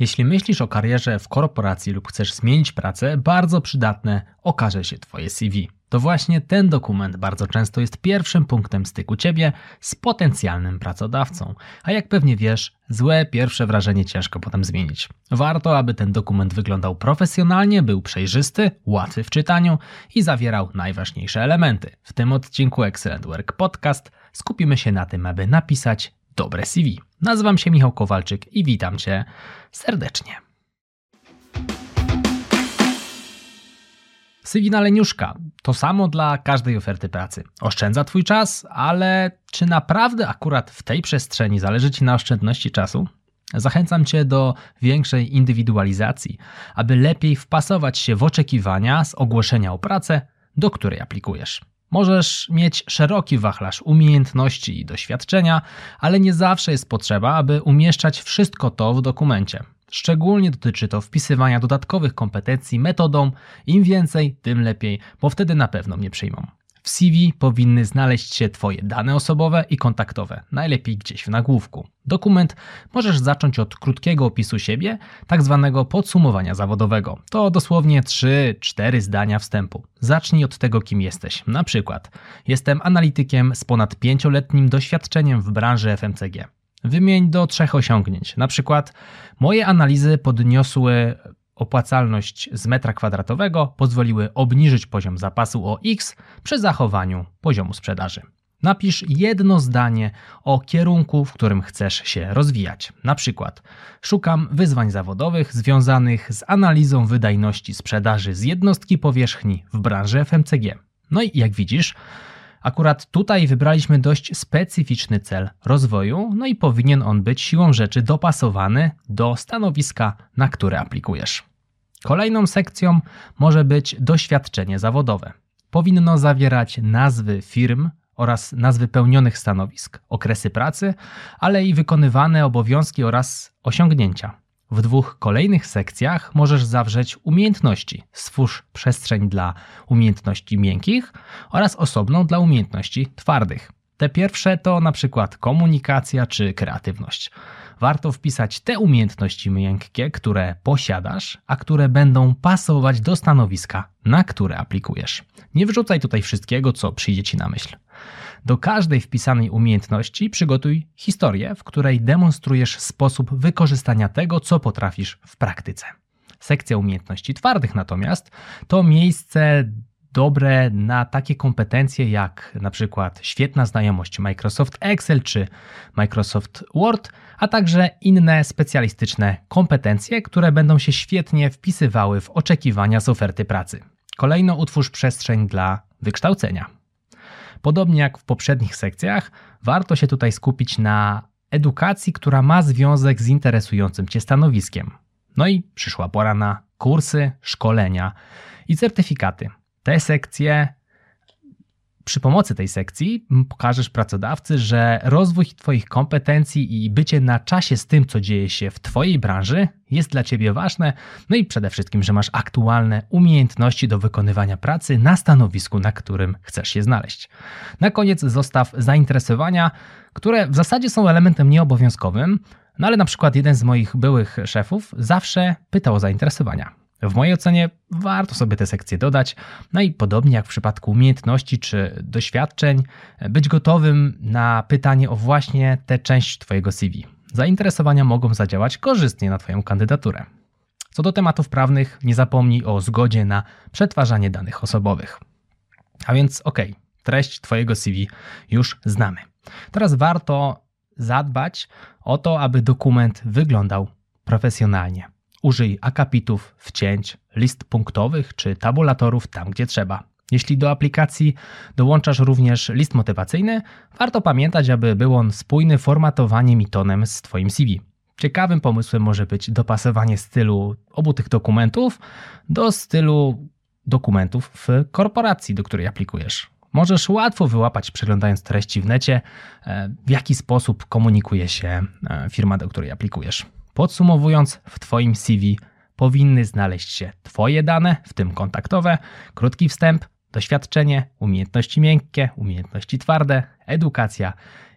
Jeśli myślisz o karierze w korporacji lub chcesz zmienić pracę, bardzo przydatne okaże się Twoje CV. To właśnie ten dokument bardzo często jest pierwszym punktem styku Ciebie z potencjalnym pracodawcą. A jak pewnie wiesz, złe pierwsze wrażenie ciężko potem zmienić. Warto, aby ten dokument wyglądał profesjonalnie, był przejrzysty, łatwy w czytaniu i zawierał najważniejsze elementy. W tym odcinku Excellent Work Podcast skupimy się na tym, aby napisać dobre CV. Nazywam się Michał Kowalczyk i witam Cię serdecznie. CV na leniuszka. To samo dla każdej oferty pracy. Oszczędza Twój czas, ale czy naprawdę akurat w tej przestrzeni zależy Ci na oszczędności czasu? Zachęcam Cię do większej indywidualizacji, aby lepiej wpasować się w oczekiwania z ogłoszenia o pracę, do której aplikujesz. Możesz mieć szeroki wachlarz umiejętności i doświadczenia, ale nie zawsze jest potrzeba, aby umieszczać wszystko to w dokumencie. Szczególnie dotyczy to wpisywania dodatkowych kompetencji metodą, im więcej, tym lepiej, bo wtedy na pewno mnie przyjmą. W CV powinny znaleźć się Twoje dane osobowe i kontaktowe, najlepiej gdzieś w nagłówku. Dokument możesz zacząć od krótkiego opisu siebie, tak zwanego podsumowania zawodowego. To dosłownie 3-4 zdania wstępu. Zacznij od tego, kim jesteś. Na przykład, jestem analitykiem z ponad 5-letnim doświadczeniem w branży FMCG. Wymień do 3 osiągnięć. Na przykład, moje analizy podniosły opłacalność z metra kwadratowego, pozwoliły obniżyć poziom zapasu o X przy zachowaniu poziomu sprzedaży. Napisz jedno zdanie o kierunku, w którym chcesz się rozwijać. Na przykład, szukam wyzwań zawodowych związanych z analizą wydajności sprzedaży z jednostki powierzchni w branży FMCG. No i jak widzisz, akurat tutaj wybraliśmy dość specyficzny cel rozwoju, no i powinien on być siłą rzeczy dopasowany do stanowiska, na które aplikujesz. Kolejną sekcją może być doświadczenie zawodowe. Powinno zawierać nazwy firm oraz nazwy pełnionych stanowisk, okresy pracy, ale i wykonywane obowiązki oraz osiągnięcia. W 2 kolejnych sekcjach możesz zawrzeć umiejętności. Stwórz przestrzeń dla umiejętności miękkich oraz osobną dla umiejętności twardych. Te pierwsze to na przykład komunikacja czy kreatywność. Warto wpisać te umiejętności miękkie, które posiadasz, a które będą pasować do stanowiska, na które aplikujesz. Nie wrzucaj tutaj wszystkiego, co przyjdzie Ci na myśl. Do każdej wpisanej umiejętności przygotuj historię, w której demonstrujesz sposób wykorzystania tego, co potrafisz w praktyce. Sekcja umiejętności twardych natomiast to miejsce dobre na takie kompetencje jak na przykład świetna znajomość Microsoft Excel czy Microsoft Word, a także inne specjalistyczne kompetencje, które będą się świetnie wpisywały w oczekiwania z oferty pracy. Kolejno utwórz przestrzeń dla wykształcenia. Podobnie jak w poprzednich sekcjach, warto się tutaj skupić na edukacji, która ma związek z interesującym Cię stanowiskiem. No i przyszła pora na kursy, szkolenia i certyfikaty. Przy pomocy tej sekcji pokażesz pracodawcy, że rozwój Twoich kompetencji i bycie na czasie z tym, co dzieje się w Twojej branży jest dla Ciebie ważne, no i przede wszystkim, że masz aktualne umiejętności do wykonywania pracy na stanowisku, na którym chcesz się znaleźć. Na koniec zostaw zainteresowania, które w zasadzie są elementem nieobowiązkowym, no ale na przykład jeden z moich byłych szefów zawsze pytał o zainteresowania. W mojej ocenie warto sobie te sekcje dodać, no i podobnie jak w przypadku umiejętności czy doświadczeń, być gotowym na pytanie o właśnie tę część Twojego CV. Zainteresowania mogą zadziałać korzystnie na Twoją kandydaturę. Co do tematów prawnych, nie zapomnij o zgodzie na przetwarzanie danych osobowych. A więc treść Twojego CV już znamy. Teraz warto zadbać o to, aby dokument wyglądał profesjonalnie. Użyj akapitów, wcięć, list punktowych czy tabulatorów tam, gdzie trzeba. Jeśli do aplikacji dołączasz również list motywacyjny, warto pamiętać, aby był on spójny formatowaniem i tonem z Twoim CV. Ciekawym pomysłem może być dopasowanie stylu obu tych dokumentów do stylu dokumentów w korporacji, do której aplikujesz. Możesz łatwo wyłapać, przeglądając treści w necie, w jaki sposób komunikuje się firma, do której aplikujesz. Podsumowując, w Twoim CV powinny znaleźć się Twoje dane, w tym kontaktowe, krótki wstęp, doświadczenie, umiejętności miękkie, umiejętności twarde, edukacja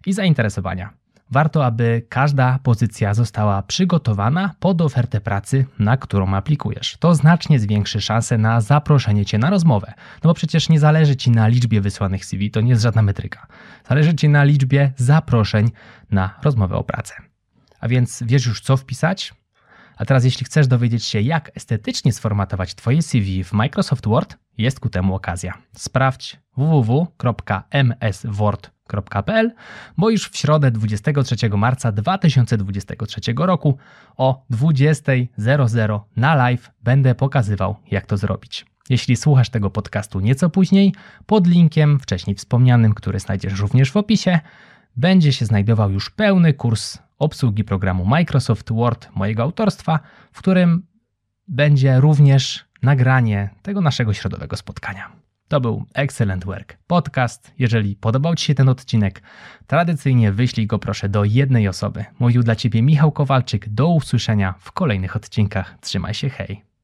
i zainteresowania. warto, aby każda pozycja została przygotowana pod ofertę pracy, na którą aplikujesz. To znacznie zwiększy szansę na zaproszenie Cię na rozmowę, no bo przecież nie zależy Ci na liczbie wysłanych CV, to nie jest żadna metryka. Zależy Ci na liczbie zaproszeń na rozmowę o pracę. A więc wiesz już, co wpisać? A teraz jeśli chcesz dowiedzieć się, jak estetycznie sformatować Twoje CV w Microsoft Word, jest ku temu okazja. Sprawdź www.msword.pl, bo już w środę 23 marca 2023 roku o 20:00 na live będę pokazywał, jak to zrobić. Jeśli słuchasz tego podcastu nieco później, pod linkiem wcześniej wspomnianym, który znajdziesz również w opisie, będzie się znajdował już pełny kurs obsługi programu Microsoft Word mojego autorstwa, w którym będzie również nagranie tego naszego środowego spotkania. To był Excellent Work Podcast. Jeżeli podobał Ci się ten odcinek, tradycyjnie wyślij go proszę do jednej osoby. Mówił dla Ciebie Michał Kowalczyk. Do usłyszenia w kolejnych odcinkach. Trzymaj się, hej!